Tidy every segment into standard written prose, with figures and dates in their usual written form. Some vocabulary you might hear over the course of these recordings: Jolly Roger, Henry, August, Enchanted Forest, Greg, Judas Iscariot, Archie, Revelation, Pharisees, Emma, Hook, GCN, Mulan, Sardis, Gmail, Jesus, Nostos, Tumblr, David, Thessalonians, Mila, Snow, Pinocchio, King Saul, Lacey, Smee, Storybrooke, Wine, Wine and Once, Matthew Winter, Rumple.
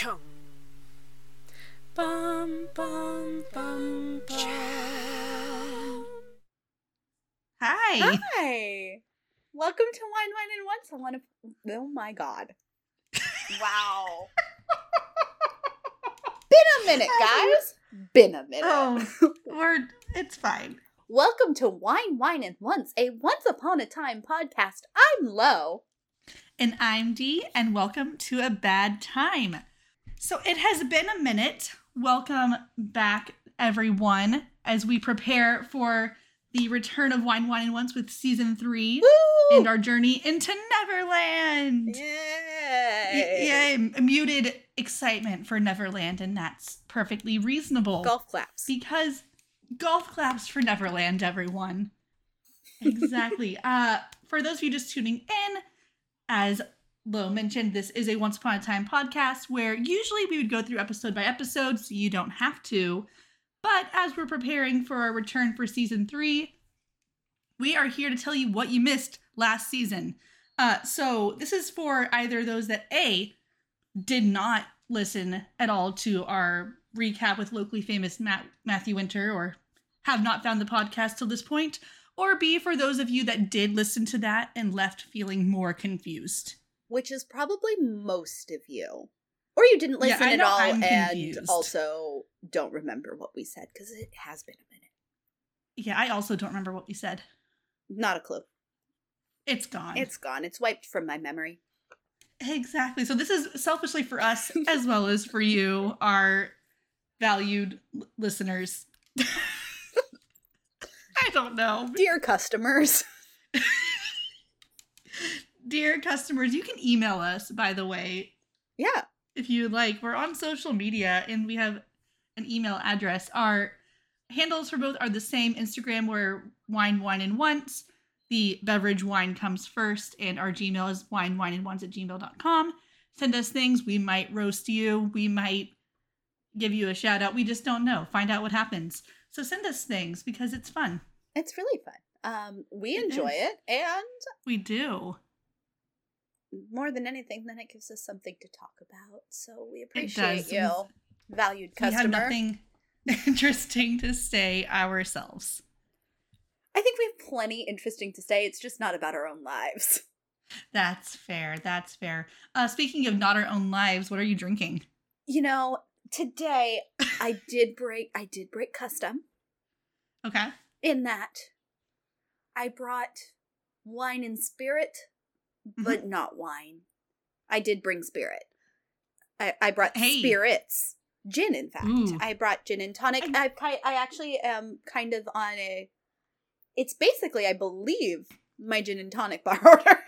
Chung. Bum, bum, bum, bum. Hi. Hi. Welcome to Wine, Wine and Once. Oh my god. Wow. Been a minute, guys. Been a minute. Oh, it's fine. Welcome to Wine, Wine and Once, a Once Upon a Time podcast. I'm Lo. And I'm Dee, and welcome to a bad time. So it has been a minute. Welcome back, everyone, as we prepare for the return of Wine, Wine, and Once with Season 3. Woo! And our journey into Neverland. Yay! Yay! Muted excitement for Neverland, and that's perfectly reasonable. Golf claps. Because golf claps for Neverland, everyone. Exactly. For those of you just tuning in, as Lo mentioned, this is a Once Upon a Time podcast where usually we would go through episode by episode, so you don't have to. But as we're preparing for our return for Season 3, we are here to tell you what you missed last season. So this is for either those that A, did not listen at all to our recap with locally famous Matthew Winter, or have not found the podcast till this point, or B, for those of you that did listen to that and left feeling more confused. Which is probably most of you. Or you didn't listen at all and also don't remember what we said, because it has been a minute. Yeah, I also don't remember what we said. Not a clue. It's gone. It's gone. It's wiped from my memory. Exactly. So this is selfishly for us as well as for you, our valued listeners. I don't know. Dear customers. Dear customers, you can email us, by the way. Yeah. If you like. We're on social media, and we have an email address. Our handles for both are the same. Instagram, we're Wine, Wine, and Once. The beverage wine comes first, and our Gmail is winewineandones@gmail.com. Send us things. We might roast you. We might give you a shout out. We just don't know. Find out what happens. So send us things, because it's fun. It's really fun. We enjoy it, and we do. More than anything, then it gives us something to talk about. So we appreciate you, valued customer. We have nothing interesting to say ourselves. I think we have plenty interesting to say. It's just not about our own lives. That's fair. That's fair. Speaking of not our own lives, what are you drinking? You know, today I did break custom. Okay. In that I brought wine and spirit, but not wine. I did bring spirit. I brought spirits. Gin, in fact. Ooh. I brought gin and tonic. I actually am kind of on a... It's basically, I believe, my gin and tonic bar order.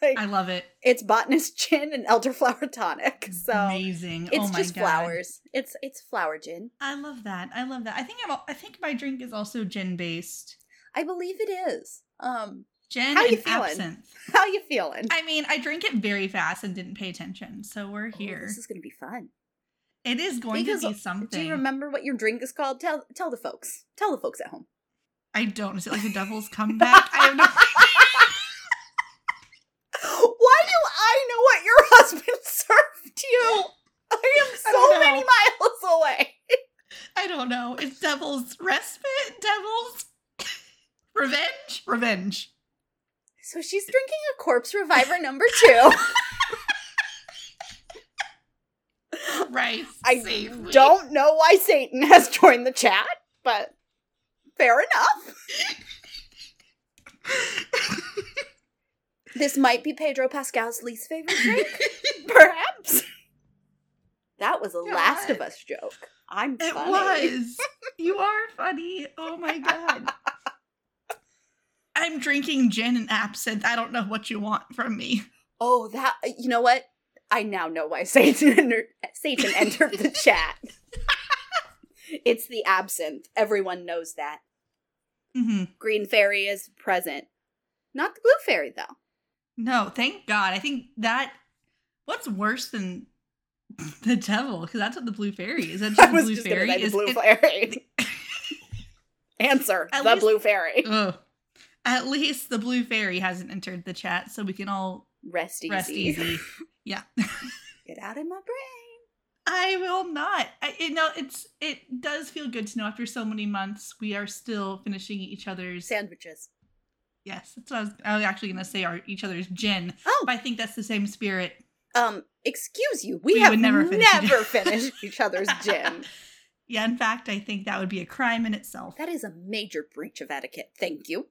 Like, I love it. It's botanist gin and elderflower tonic. So amazing. It's my God. Flowers. It's flower gin. I love that. I love that. I think my drink is also gin-based. I believe it is. Gin and absinthe. How you feeling? I mean, I drank it very fast and didn't pay attention, so we're here. This is going to be fun. It is going to be something. Do you remember what your drink is called? Tell the folks. Tell the folks at home. I don't. Is it like the Devil's Comeback? I have no idea. Why do I know what your husband served you? I am so many miles away. I don't know. It's Devil's Respite? Devil's Revenge? Revenge. So she's drinking a Corpse Reviver number 2. Right. I don't know why Satan has joined the chat, but fair enough. This might be Pedro Pascal's least favorite drink, perhaps. That was a Last of Us joke. I'm funny. It was. You are funny. Oh my god. I'm drinking gin and absinthe. I don't know what you want from me. Oh, that, you know what? I now know why Satan entered the chat. It's the absinthe. Everyone knows that. Mm-hmm. Green fairy is present. Not the blue fairy, though. No, thank God. I think that, what's worse than the devil? Because that's what the blue fairy is. That's just the blue fairy. I was just going to say the blue fairy. Answer, the blue fairy. Ugh. At least the blue fairy hasn't entered the chat, so we can all rest easy. Yeah. Get out of my brain. I will not. It does feel good to know after so many months we are still finishing each other's sandwiches. Yes, that's what I was actually going to say. Are each other's gin? Oh, but I think that's the same spirit. Excuse you, we have never finished each other's gin. Yeah, in fact, I think that would be a crime in itself. That is a major breach of etiquette. Thank you.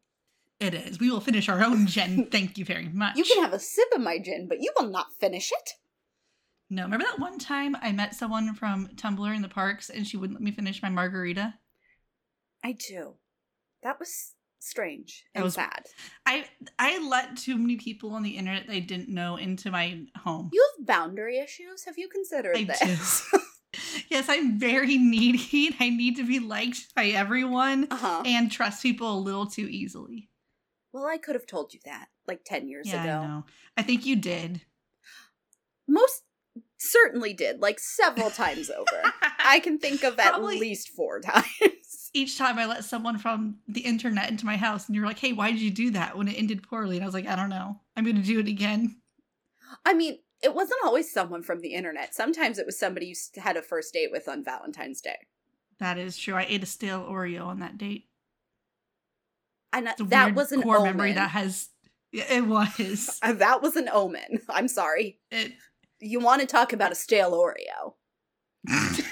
It is. We will finish our own gin. Thank you very much. You can have a sip of my gin, but you will not finish it. No, remember that one time I met someone from Tumblr in the parks and she wouldn't let me finish my margarita? I do. That was strange and sad. I let too many people on the internet that I didn't know into my home. You have boundary issues? Have you considered this? I do. Yes, I'm very needy. I need to be liked by everyone and trust people a little too easily. Well, I could have told you that like 10 years ago. I know. I think you did. Most... certainly did, like several times over. I can think of at least 4 times. Each time I let someone from the internet into my house and you're like, hey, why did you do that when it ended poorly? And I was like, I don't know. I'm going to do it again. I mean, it wasn't always someone from the internet. Sometimes it was somebody you had a first date with on Valentine's Day. That is true. I ate a stale Oreo on that date. And that was an omen. Memory that has... It was. That was an omen. I'm sorry. You want to talk about a stale Oreo. God.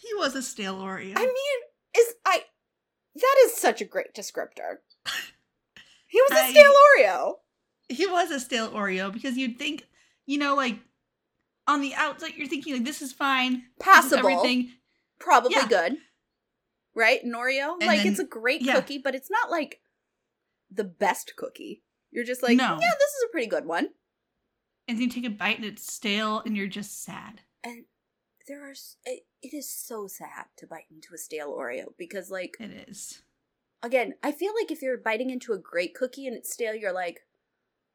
He was a stale Oreo. I mean, that is such a great descriptor. He was a stale Oreo. He was a stale Oreo because you'd think, like, on the outside, you're thinking, like, this is fine. Passable. This is everything. Probably good. Right? An Oreo? And it's a great cookie, but it's not, like, the best cookie. You're just like, no. Yeah, this is a pretty good one. And then you take a bite and it's stale and you're just sad. And it is so sad to bite into a stale Oreo because it is. Again, I feel like if you're biting into a great cookie and it's stale, you're like,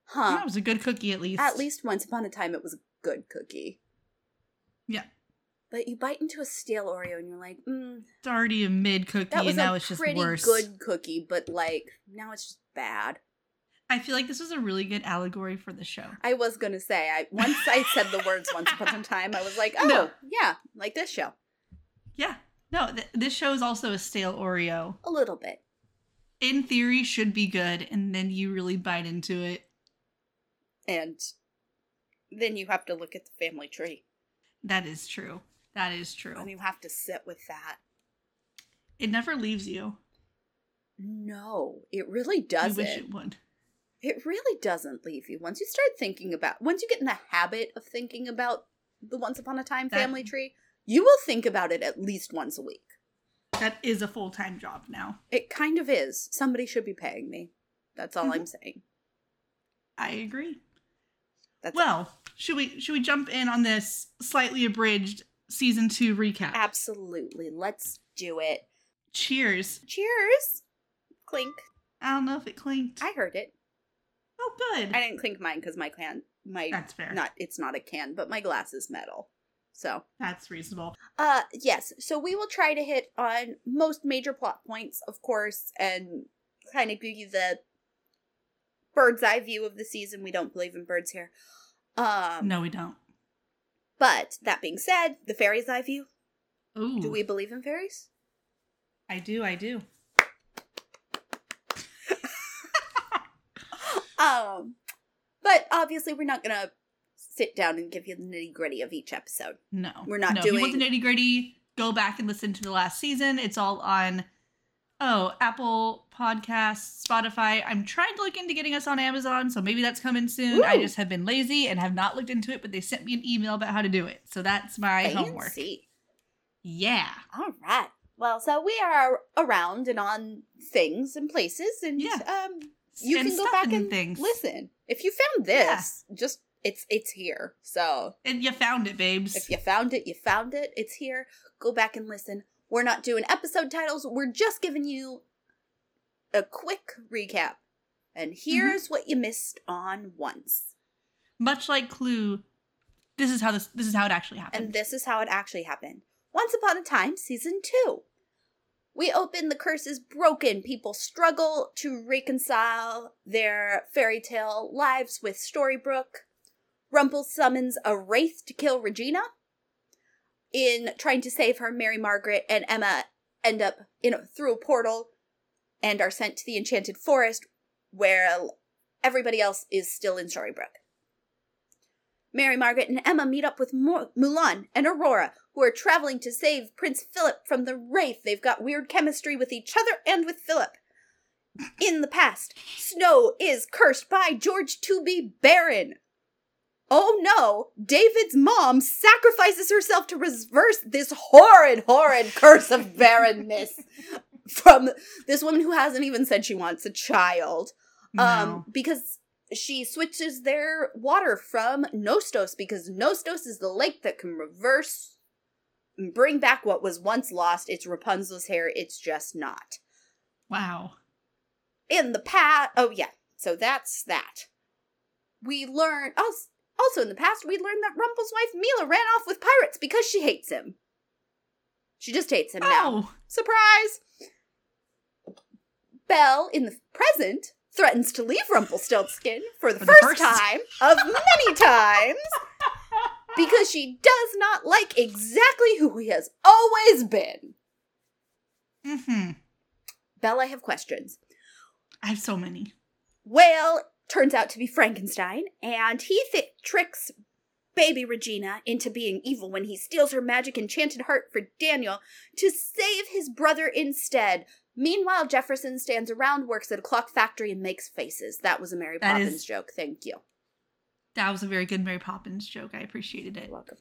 huh. Yeah, it was a good cookie at least. At least once upon a time it was a good cookie. Yeah. But you bite into a stale Oreo and you're like, it's already a mid cookie and now it's just worse. That was a pretty good cookie, but now it's just bad. I feel like this was a really good allegory for the show. I was going to say, once I said the words Once Upon a Time, I was like, oh, yeah, like this show. Yeah. No, this show is also a stale Oreo. A little bit. In theory, should be good, and then you really bite into it. And then you have to look at the family tree. That is true. That is true. And you have to sit with that. It never leaves you. No, it really doesn't. I wish it would. It really doesn't leave you. Once you start thinking about... Once you get in the habit of thinking about the Once Upon a Time family tree, you will think about it at least once a week. That is a full-time job now. It kind of is. Somebody should be paying me. That's all I'm saying. I agree. Should we jump in on this slightly abridged season 2 recap? Absolutely. Let's do it. Cheers. Cheers. Clink. I don't know if it clinked. I heard it. Oh, good. I didn't clink mine because that's fair. It's not a can, but my glass is metal. So. That's reasonable. Yes. So we will try to hit on most major plot points, of course, and kind of give you the bird's eye view of the season. We don't believe in birds here. No, we don't. But that being said, the fairy's eye view. Ooh. Do we believe in fairies? I do. But obviously we're not gonna sit down and give you the nitty gritty of each episode. No, we're not doing. If you want the nitty gritty, go back and listen to the last season. It's all on Apple Podcasts, Spotify. I'm trying to look into getting us on Amazon, so maybe that's coming soon. Ooh. I just have been lazy and have not looked into it, but they sent me an email about how to do it, so that's my homework. Yeah. All right. Well, so we are around and on things and places, and you can go back and listen. If you found this, just it's here. So and you found it, babes. If you found it, you found it. It's here. Go back and listen. We're not doing episode titles. We're just giving you a quick recap. And here's what you missed on Once. Much like Clue, this is how it actually happened. And this is how it actually happened. Once Upon a Time, season 2. We open the curse is broken. People struggle to reconcile their fairy tale lives with Storybrooke. Rumple summons a wraith to kill Regina. In trying to save her, Mary Margaret and Emma end up through a portal and are sent to the Enchanted Forest, where everybody else is still in Storybrooke. Mary Margaret and Emma meet up with Mulan and Aurora, who are traveling to save Prince Philip from the Wraith. They've got weird chemistry with each other and with Philip. In the past, Snow is cursed by George to be barren. Oh no, David's mom sacrifices herself to reverse this horrid curse of barrenness from this woman who hasn't even said she wants a child. No. Because she switches their water from Nostos, because Nostos is the lake that can reverse and bring back what was once lost. It's Rapunzel's hair. It's just not. Wow. In the past, so that's that. We learn, also in the past, we learned that Rumple's wife Mila ran off with pirates because she hates him. She just hates him now. Surprise! Belle, in the present, threatens to leave Rumpelstiltskin for the first time of many times because she does not like exactly who he has always been. Mm-hmm. Belle, I have questions. I have so many. Whale turns out to be Frankenstein, and he tricks baby Regina into being evil when he steals her magic enchanted heart for Daniel to save his brother instead. Meanwhile, Jefferson stands around, works at a clock factory, and makes faces. That was a Mary Poppins joke. Thank you. That was a very good Mary Poppins joke. I appreciated it. You're welcome.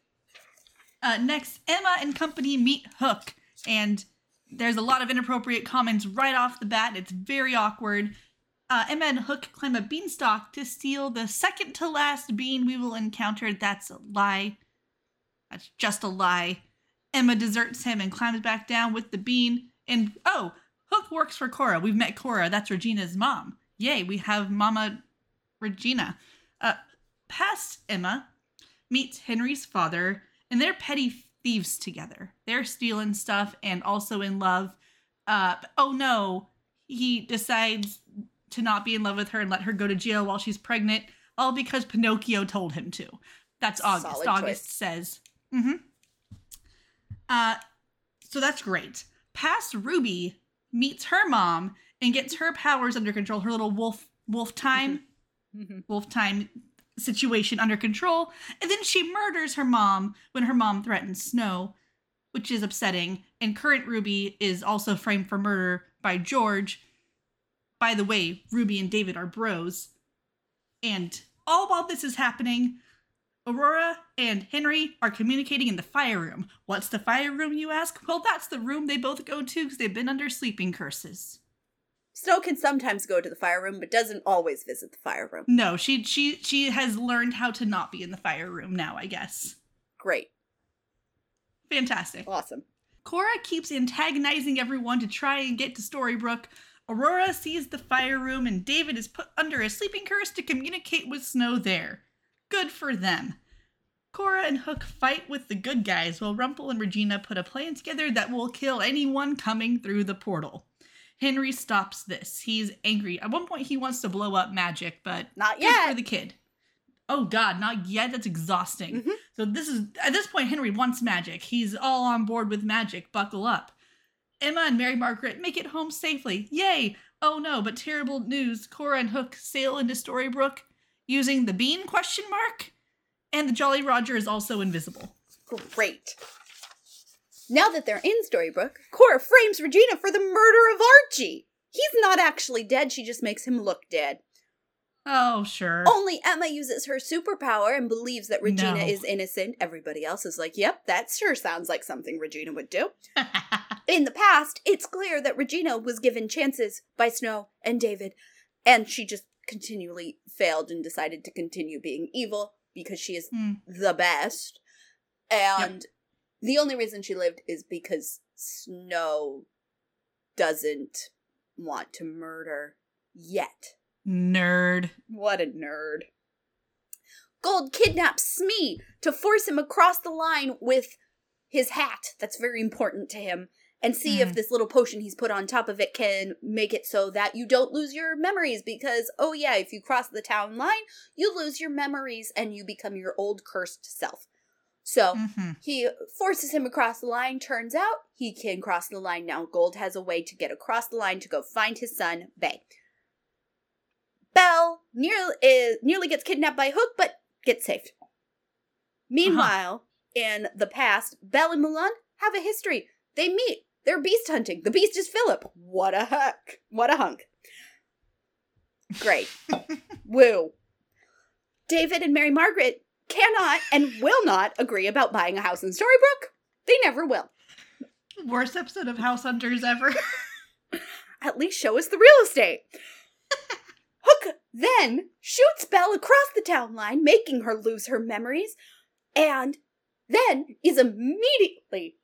Next, Emma and company meet Hook, and there's a lot of inappropriate comments right off the bat. It's very awkward. Emma and Hook climb a beanstalk to steal the second to last bean we will encounter. That's a lie. That's just a lie. Emma deserts him and climbs back down with the bean. And Hook works for Cora. We've met Cora. That's Regina's mom. Yay, we have Mama Regina. Past Emma meets Henry's father, and they're petty thieves together. They're stealing stuff and also in love. He decides to not be in love with her and let her go to jail while she's pregnant, all because Pinocchio told him to. That's August. Solid August choice. Says. Mm-hmm. So that's great. Past Ruby meets her mom and gets her powers under control. Her little wolf time situation under control, and then she murders her mom when her mom threatens Snow, which is upsetting. And current Ruby is also framed for murder by George. By the way, Ruby and David are bros. And all while this is happening, Aurora and Henry are communicating in the fire room. What's the fire room, you ask? Well, that's the room they both go to because they've been under sleeping curses. Snow can sometimes go to the fire room, but doesn't always visit the fire room. No, she has learned how to not be in the fire room now, I guess. Great. Fantastic. Awesome. Cora keeps antagonizing everyone to try and get to Storybrooke. Aurora sees the fire room, and David is put under a sleeping curse to communicate with Snow there. Good for them. Cora and Hook fight with the good guys while Rumple and Regina put a plan together that will kill anyone coming through the portal. Henry stops this. He's angry. At one point, he wants to blow up magic, but not yet for the kid. Oh God, not yet. That's exhausting. Mm-hmm. So this is at this point, Henry wants magic. He's all on board with magic. Buckle up. Emma and Mary Margaret make it home safely. Yay! Oh no, but terrible news. Cora and Hook sail into Storybrooke using the bean ? And the Jolly Roger is also invisible. Great. Now that they're in Storybrooke, Cora frames Regina for the murder of Archie. He's not actually dead, she just makes him look dead. Oh, sure. Only Emma uses her superpower and believes that Regina is innocent. Everybody else is like, yep, that sure sounds like something Regina would do. In the past, it's clear that Regina was given chances by Snow and David, and she just continually failed and decided to continue being evil because she is the best. And... Yep. The only reason she lived is because Snow doesn't want to murder yet. Nerd. What a nerd. Gold kidnaps Smee to force him across the line with his hat. That's very important to him. and see if this little potion he's put on top of it can make it so that you don't lose your memories, because, oh yeah, if you cross the town line, you lose your memories and you become your old cursed self. So he forces him across the line. Turns out he can cross the line now. Gold has a way to get across the line to go find his son, Bay. Belle nearly gets kidnapped by Hook, but gets saved. Meanwhile, in the past, Belle and Mulan have a history. They meet. They're beast hunting. The beast is Philip. What a huck. What a hunk. Great. Woo. David and Mary Margaret cannot and will not agree about buying a house in Storybrooke. They never will. Worst episode of House Hunters ever. At least show us the real estate. Hook then shoots Belle across the town line, making her lose her memories, and then is immediately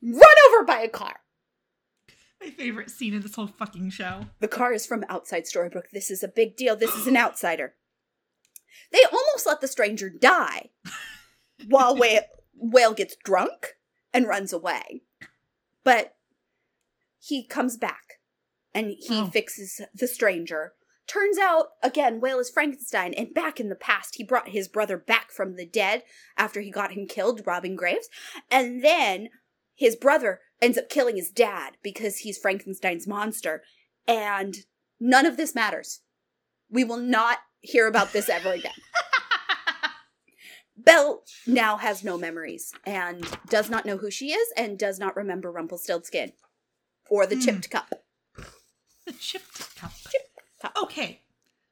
run over by a car. My favorite scene in this whole fucking show. The car is from outside Storybrooke. This is a big deal. This is an outsider. They almost let the stranger die while Whale gets drunk and runs away. But he comes back. And he fixes the stranger. Turns out, again, Whale is Frankenstein. And back in the past, he brought his brother back from the dead after he got him killed, robbing graves. And then his brother ends up killing his dad because he's Frankenstein's monster. And none of this matters. We will not hear about this ever again. Belle now has no memories and does not know who she is and does not remember Rumpelstiltskin or the chipped cup. The chipped cup. Okay,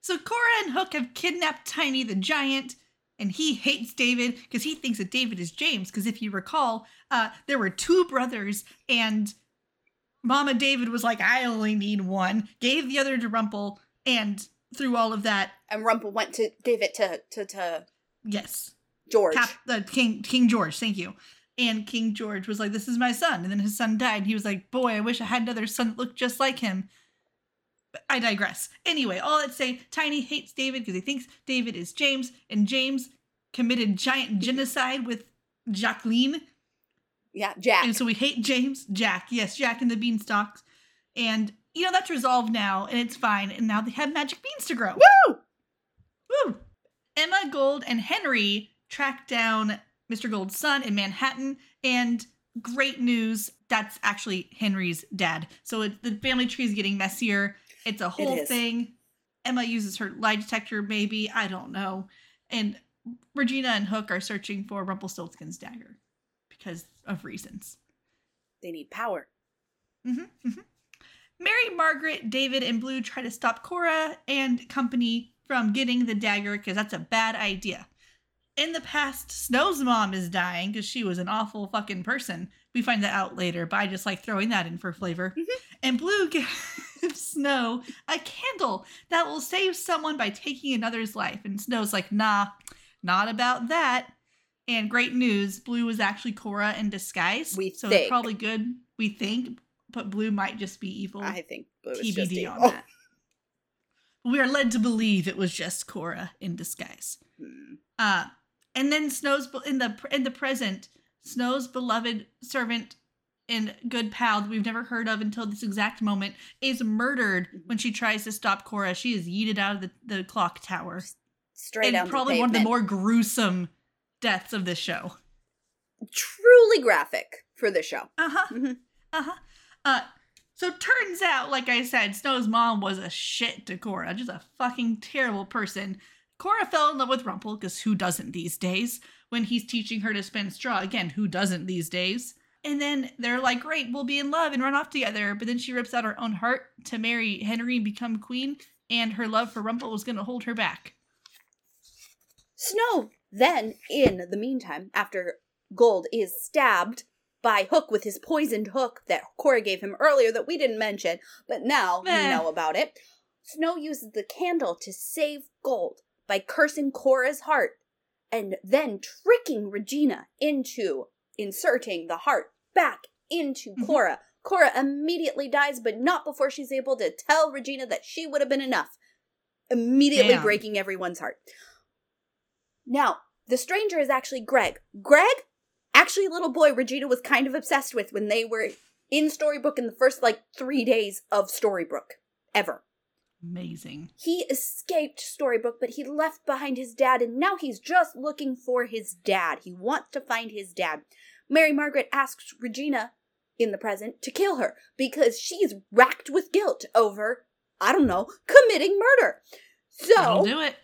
so Cora and Hook have kidnapped Tiny the giant, and he hates David because he thinks that David is James. Because if you recall, there were two brothers, and Mama David was like, I only need one, gave the other to Rumple, and through all of that. And Rumple gave it to yes. George. King George, thank you. And King George was like, this is my son. And then his son died. He was like, boy, I wish I had another son that looked just like him. I digress. Anyway, all I'd say, Tiny hates David because he thinks David is James, and James committed giant genocide with Jacqueline. Yeah, Jack. And so we hate James. Jack. Yes, Jack and the Beanstalks. And, you know, that's resolved now, and it's fine, and now they have magic beans to grow. Woo! Woo! Emma, Gold, and Henry track down Mr. Gold's son in Manhattan, and great news, that's actually Henry's dad. So the family tree is getting messier. It's a whole thing. Emma uses her lie detector, maybe. I don't know. And Regina and Hook are searching for Rumpelstiltskin's dagger because of reasons. They need power. Mary, Margaret, David, and Blue try to stop Cora and company from getting the dagger because that's a bad idea. In the past, Snow's mom is dying because she was an awful fucking person. We find that out later, but I just like throwing that in for flavor. And Blue gives Snow a candle that will save someone by taking another's life. And Snow's like, nah, not about that. And great news, Blue was actually Cora in disguise. We think. It's probably good, we think, but Blue might just be evil. I think Blue is just evil. TBD on that. We are led to believe it was just Cora in disguise. And then Snow's in the present, Snow's beloved servant and good pal that we've never heard of until this exact moment is murdered when she tries to stop Cora. She is yeeted out of the clock tower. Straight out. And probably one of the more gruesome deaths of this show. Truly graphic for this show. So turns out, like I said, Snow's mom was a shit to Cora. Just a fucking terrible person. Cora fell in love with Rumple, because who doesn't these days? When he's teaching her to spin straw. Again, who doesn't these days? And then they're like, great, we'll be in love and run off together. But then she rips out her own heart to marry Henry and become queen. And her love for Rumple was going to hold her back. Snow then, in the meantime, after Gold is stabbed by Hook with his poisoned hook that Cora gave him earlier that we didn't mention. But now we know about it. Snow uses the candle to save Gold by cursing Cora's heart and then tricking Regina into inserting the heart back into Cora. Cora immediately dies, but not before she's able to tell Regina that she would have been enough, immediately breaking everyone's heart. Now, the stranger is actually Greg. Greg actually little boy Regina was kind of obsessed with when they were in Storybrooke in the first, 3 days of Storybrooke ever. Amazing. He escaped Storybrooke, but he left behind his dad, and now he's just looking for his dad. He wants to find his dad. Mary Margaret asks Regina, in the present, to kill her, because she's racked with guilt over, committing murder. So... I'll do it.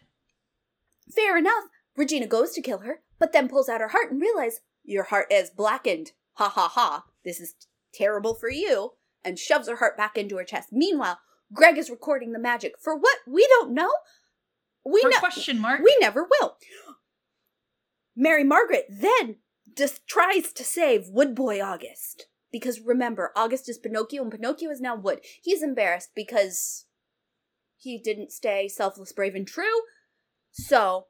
Fair enough. Regina goes to kill her, but then pulls out her heart and realizes, your heart is blackened. Ha ha ha. This is terrible for you. And shoves her heart back into her chest. Meanwhile, Greg is recording the magic. For what? We don't know. We never will. Mary Margaret then tries to save Wood Boy August. Because remember, August is Pinocchio and Pinocchio is now Wood. He's embarrassed because he didn't stay selfless, brave, and true. So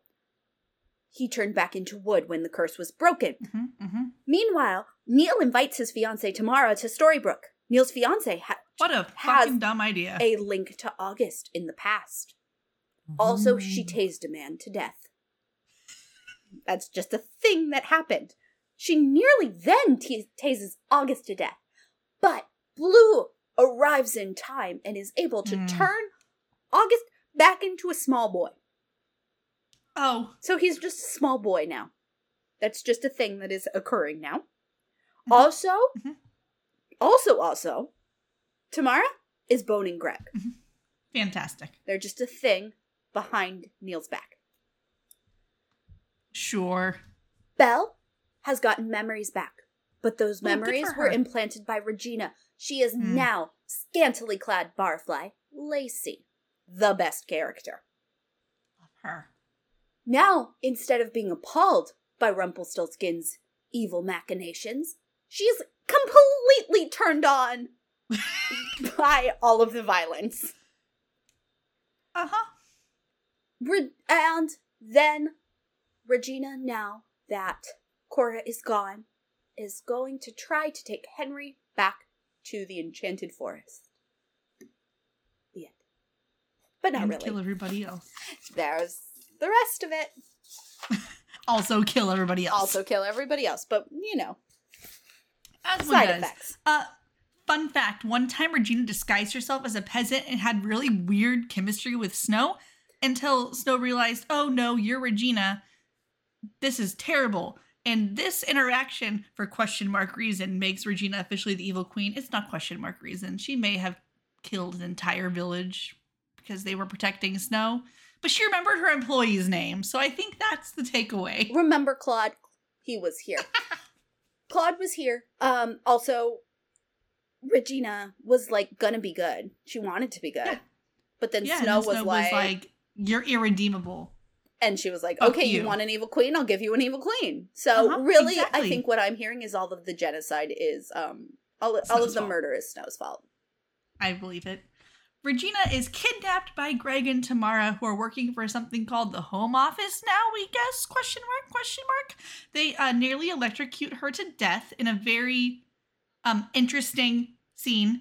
he turned back into wood when the curse was broken. Mm-hmm, mm-hmm. Meanwhile, Neil invites his fiancée Tamara to Storybrooke. Neil's fiancée has dumb idea. A link to August in the past. Also, she tased a man to death. That's just a thing that happened. She nearly then tases August to death. But Blue arrives in time and is able to turn August back into a small boy. Oh. So he's just a small boy now. That's just a thing that is occurring now. Mm-hmm. Also, Tamara is boning Greg. Mm-hmm. Fantastic. They're just a thing behind Neil's back. Sure. Belle has gotten memories back, but those memories were implanted by Regina. She is now scantily clad barfly, Lacey, the best character. Love her. Now, instead of being appalled by Rumpelstiltskin's evil machinations, she's completely turned on by all of the violence. Uh-huh. And then Regina, now that Cora is gone, is going to try to take Henry back to the Enchanted Forest. The end. But not really. Kill everybody else. There's the rest of it. Also kill everybody else. But, as one does. Effects. Fun fact, one time Regina disguised herself as a peasant and had really weird chemistry with Snow until Snow realized, oh no, you're Regina. This is terrible. And this interaction, for question mark reason, makes Regina officially the evil queen. It's not question mark reason. She may have killed an entire village because they were protecting Snow. But she remembered her employee's name, so I think that's the takeaway. Remember Claude. He was here. Claude was here. Also, Regina was, gonna be good. She wanted to be good. Yeah. But then Snow was like, you're irredeemable. And she was like, okay, you want an evil queen? I'll give you an evil queen. So really, exactly. I think what I'm hearing is all of the genocide is, all of the murder is Snow's fault. I believe it. Regina is kidnapped by Greg and Tamara, who are working for something called the Home Office now, we guess? Question mark. They nearly electrocute her to death in a very interesting scene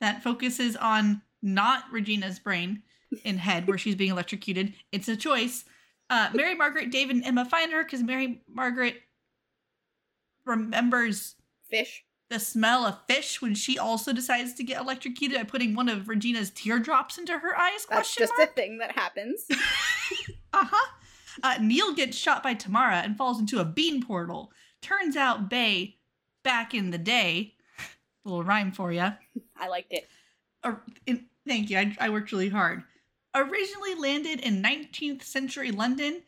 that focuses on not Regina's brain and head where she's being electrocuted. It's a choice. Mary Margaret, David, and Emma find her because Mary Margaret remembers fish. The smell of fish when she also decides to get electrocuted by putting one of Regina's teardrops into her eyes. That's just a thing that happens. Neil gets shot by Tamara and falls into a bean portal. Turns out Bay, back in the day, little rhyme for you. I liked it. Thank you. I worked really hard. Originally landed in 19th century London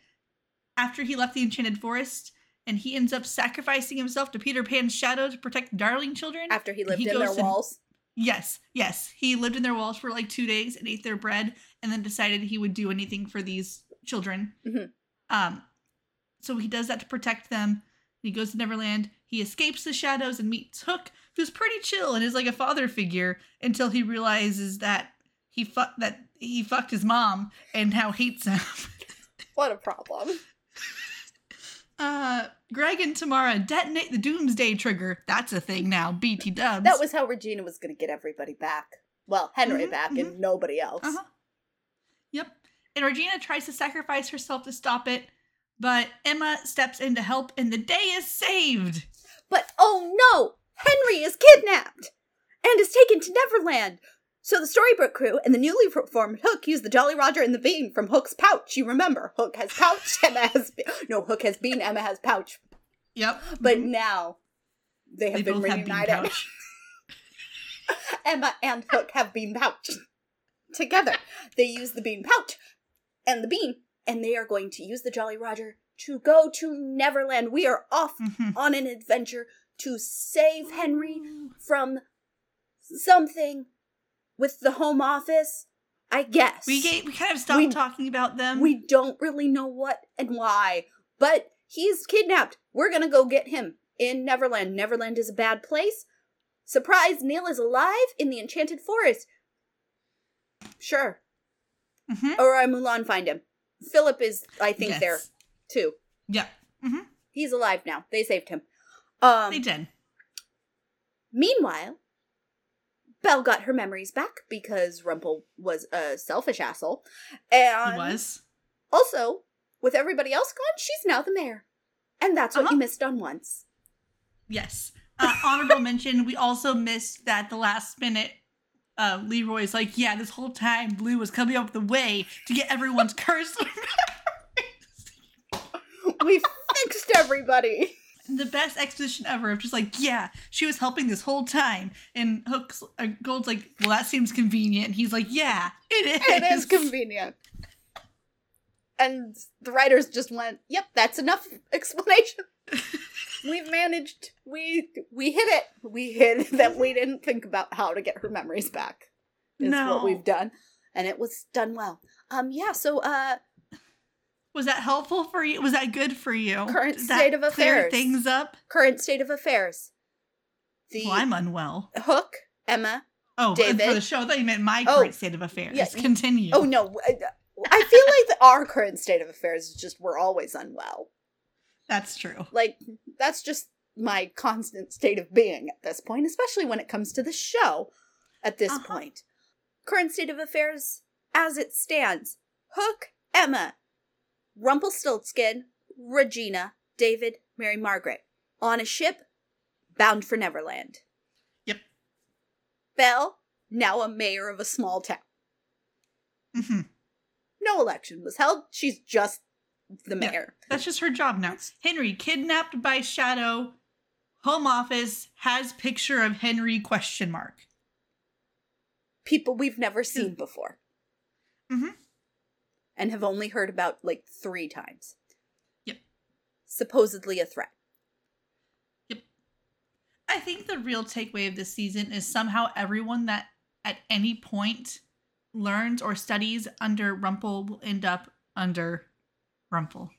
after he left the Enchanted Forest. And he ends up sacrificing himself to Peter Pan's shadow to protect darling children. After he lived in their walls? Yes. He lived in their walls for 2 days and ate their bread and then decided he would do anything for these children. Mm-hmm. So he does that to protect them. He goes to Neverland. He escapes the shadows and meets Hook, who's pretty chill and is like a father figure until he realizes that he fucked his mom and now hates him. What a problem. Greg and Tamara detonate the doomsday trigger. That's a thing now. BT dubs. That was how Regina was going to get everybody back. Well, Henry back and nobody else. Yep. And Regina tries to sacrifice herself to stop it. but Emma steps in to help and the day is saved. But oh no, Henry is kidnapped and is taken to Neverland. So the Storybrooke crew and the newly formed Hook use the Jolly Roger and the bean from Hook's pouch. You remember, Hook has pouch, Emma has Hook has bean, Emma has pouch. Yep. But now they have been reunited. Emma and Hook have bean pouch. Together, they use the bean pouch and the bean, and they are going to use the Jolly Roger to go to Neverland. We are off on an adventure to save Henry from something with the Home Office, I guess. We kind of stopped talking about them. We don't really know what and why, but he's kidnapped. We're going to go get him in Neverland. Neverland is a bad place. Surprise, Neil is alive in the Enchanted Forest. Sure. Mm-hmm. Or Mulan find him. Philip is, I think, there, too. Yeah. Mm-hmm. He's alive now. They saved him. They did. Meanwhile, Belle got her memories back because Rumple was a selfish asshole. And he was. Also, with everybody else gone, she's now the mayor. And that's what you missed on Once. Yes. Honorable mention, we also missed that the last minute Leroy's like, yeah, this whole time Blue was coming up the way to get everyone's curse. We fixed everybody. The best exposition ever of just like, yeah, she was helping this whole time. And Hook's Gold's like, well, that seems convenient. And he's like, yeah, it is. It is convenient. And the writers just went, yep, that's enough explanation. We've managed. We hit it. We hit that we didn't think about how to get her memories back. Is what we've done. And it was done well. So was that helpful for you? Was that good for you? Current state of affairs. Clear things up? Current state of affairs. I'm unwell. Hook, Emma, David. For the show, I thought you meant my current state of affairs. Yeah. Continue. Oh, no. I feel like our current state of affairs is just we're always unwell. That's true. Like, that's just my constant state of being at this point, especially when it comes to the show at this point. Current state of affairs as it stands. Hook, Emma, Rumpelstiltskin, Regina, David, Mary Margaret, on a ship bound for Neverland. Yep. Belle, now a mayor of a small town. Mm-hmm. No election was held. She's just the mayor. Yeah, that's just her job now. Henry kidnapped by Shadow. Home Office has picture of Henry ? People we've never seen before. Mm-hmm. And have only heard about like 3 times. Yep. Supposedly a threat. Yep. I think the real takeaway of this season is somehow everyone that at any point learns or studies under Rumple will end up under Rumple.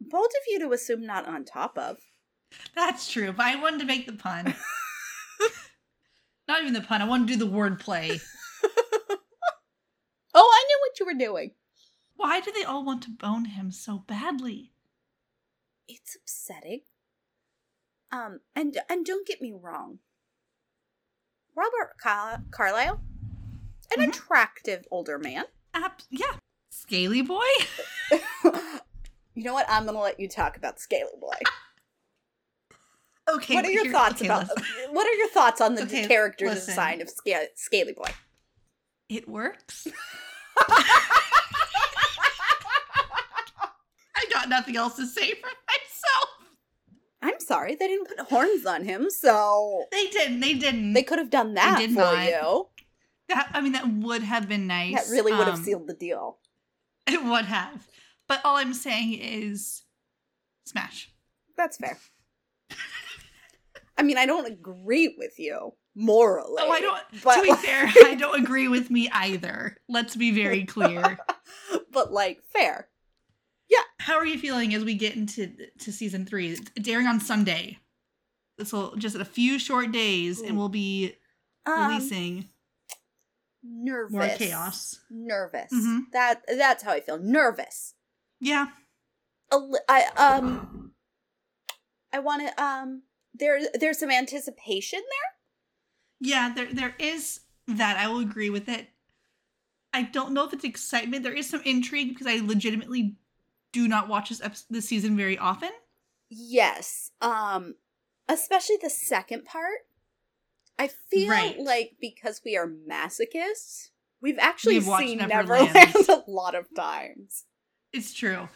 Bold of you to assume not on top of. That's true, but I wanted to make the pun. Not even the pun, I wanted to do the word play. I knew what you were doing. Why do they all want to bone him so badly? It's upsetting. And don't get me wrong. Robert Carlyle, an attractive older man. Yeah. Scaly boy? You know what? I'm going to let you talk about Scaly boy. Okay. What are your thoughts what are your thoughts on the character design of Scaly boy? It works. I got nothing else to say for myself. I'm sorry. They didn't put horns on him, so... They didn't. They could have done that you. That would have been nice. That really would have sealed the deal. It would have. But all I'm saying is smash. That's fair. I mean, I don't agree with you morally. Oh, I don't. But to be fair, I don't agree with me either. Let's be very clear. But fair. Yeah. How are you feeling as we get into season 3? Airing on Sunday. This will just a few short days, and we'll be releasing nervous. More chaos. Nervous. Mm-hmm. That's how I feel. Nervous. Yeah. I want to there's some anticipation there. Yeah, there is that. I will agree with it. I don't know if it's excitement. There is some intrigue because I legitimately do not watch this season very often. Yes. Especially the second part. I feel like because we are masochists, we've actually seen Neverland a lot of times. It's true.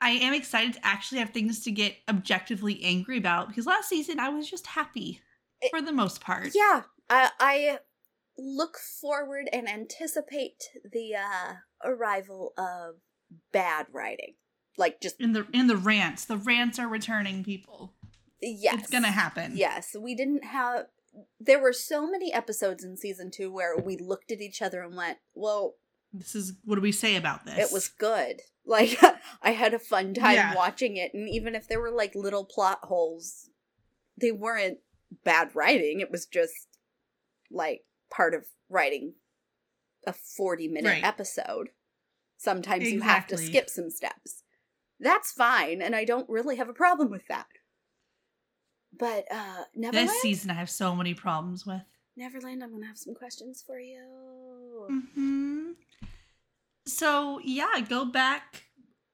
I am excited to actually have things to get objectively angry about, because last season I was just happy for the most part. Yeah. I look forward and anticipate the arrival of bad writing. Like just in the rants. The rants are returning, people. Yes. It's gonna happen. Yes. There were so many episodes in season 2 where we looked at each other and went, well, this is, what do we say about this? It was good. Like, I had a fun time watching it. And even if there were like little plot holes, they weren't bad writing. It was just like part of writing a 40-minute episode. Sometimes you have to skip some steps. That's fine. And I don't really have a problem with that. But Neverland? This season I have so many problems with. Neverland, I'm going to have some questions for you. Mm-hmm. So, yeah, go back,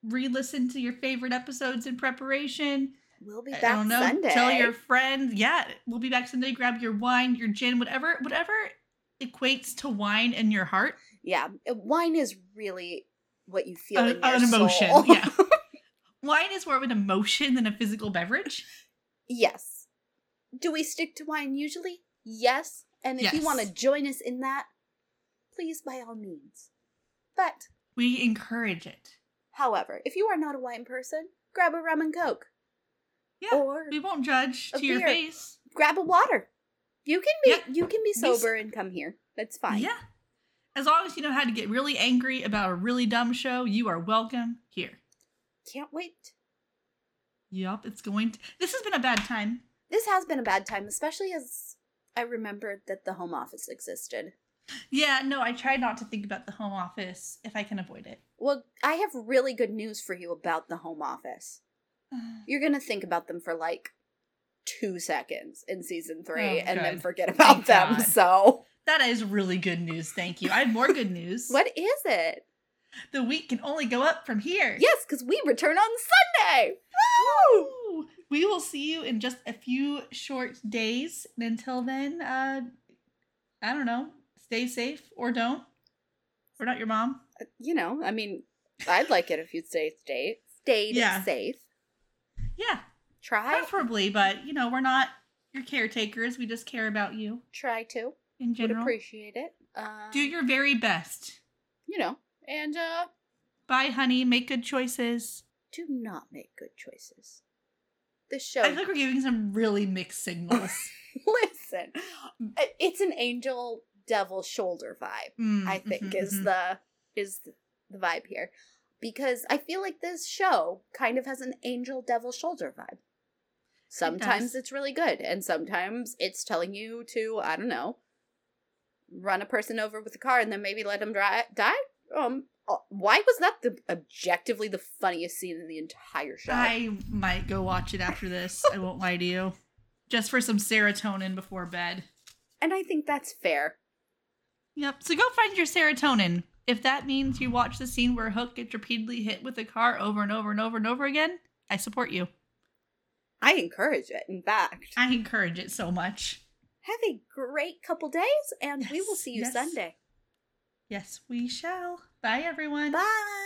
re-listen to your favorite episodes in preparation. We'll be back Sunday. Tell your friends. Yeah, we'll be back Sunday. Grab your wine, your gin, whatever equates to wine in your heart. Yeah, wine is really what you feel in your soul. Yeah. Wine is more of an emotion than a physical beverage. Yes. Do we stick to wine usually? Yes. And if you want to join us in that, please, by all means. But we encourage it. However, if you are not a wine person, grab a rum and coke. Yeah, or we won't judge to your face. Grab a water. You can be sober and come here. That's fine. Yeah. As long as you know how to get really angry about a really dumb show, you are welcome here. Can't wait. Yup, it's going to... This has been a bad time. This has been a bad time, especially as I remembered that the home office existed. Yeah, no, I try not to think about the home office if I can avoid it. Well, I have really good news for you about the home office. You're going to think about them for like 2 seconds in season 3 and then forget about them, so... That is really good news, thank you. I have more good news. What is it? The week can only go up from here. Yes, because we return on Sunday. Woo! We will see you in just a few short days. And until then, I don't know, stay safe or don't. We're not your mom. You know, I mean, I'd like it if you'd stayed safe. Yeah. Try. Preferably, but, you know, we're not your caretakers. We just care about you. Try to. In general. Would appreciate it. Do your very best. You know. And, bye, honey. Make good choices. Do not make good choices. This show... I feel like we're giving some really mixed signals. Listen. It's an angel-devil shoulder vibe, I think, is the vibe here. Because I feel like this show kind of has an angel-devil shoulder vibe. Sometimes it's really good, and sometimes it's telling you to, I don't know, run a person over with a car and then maybe let them die? Why was that objectively the funniest scene in the entire show? I might go watch it after this. I won't lie to you. Just for some serotonin before bed. And I think that's fair. Yep. So go find your serotonin. If that means you watch the scene where Hook gets repeatedly hit with a car over and over and over and over again, I support you. I encourage it, in fact. I encourage it so much. Have a great couple days, and we will see you Sunday. Yes, we shall. Bye, everyone. Bye.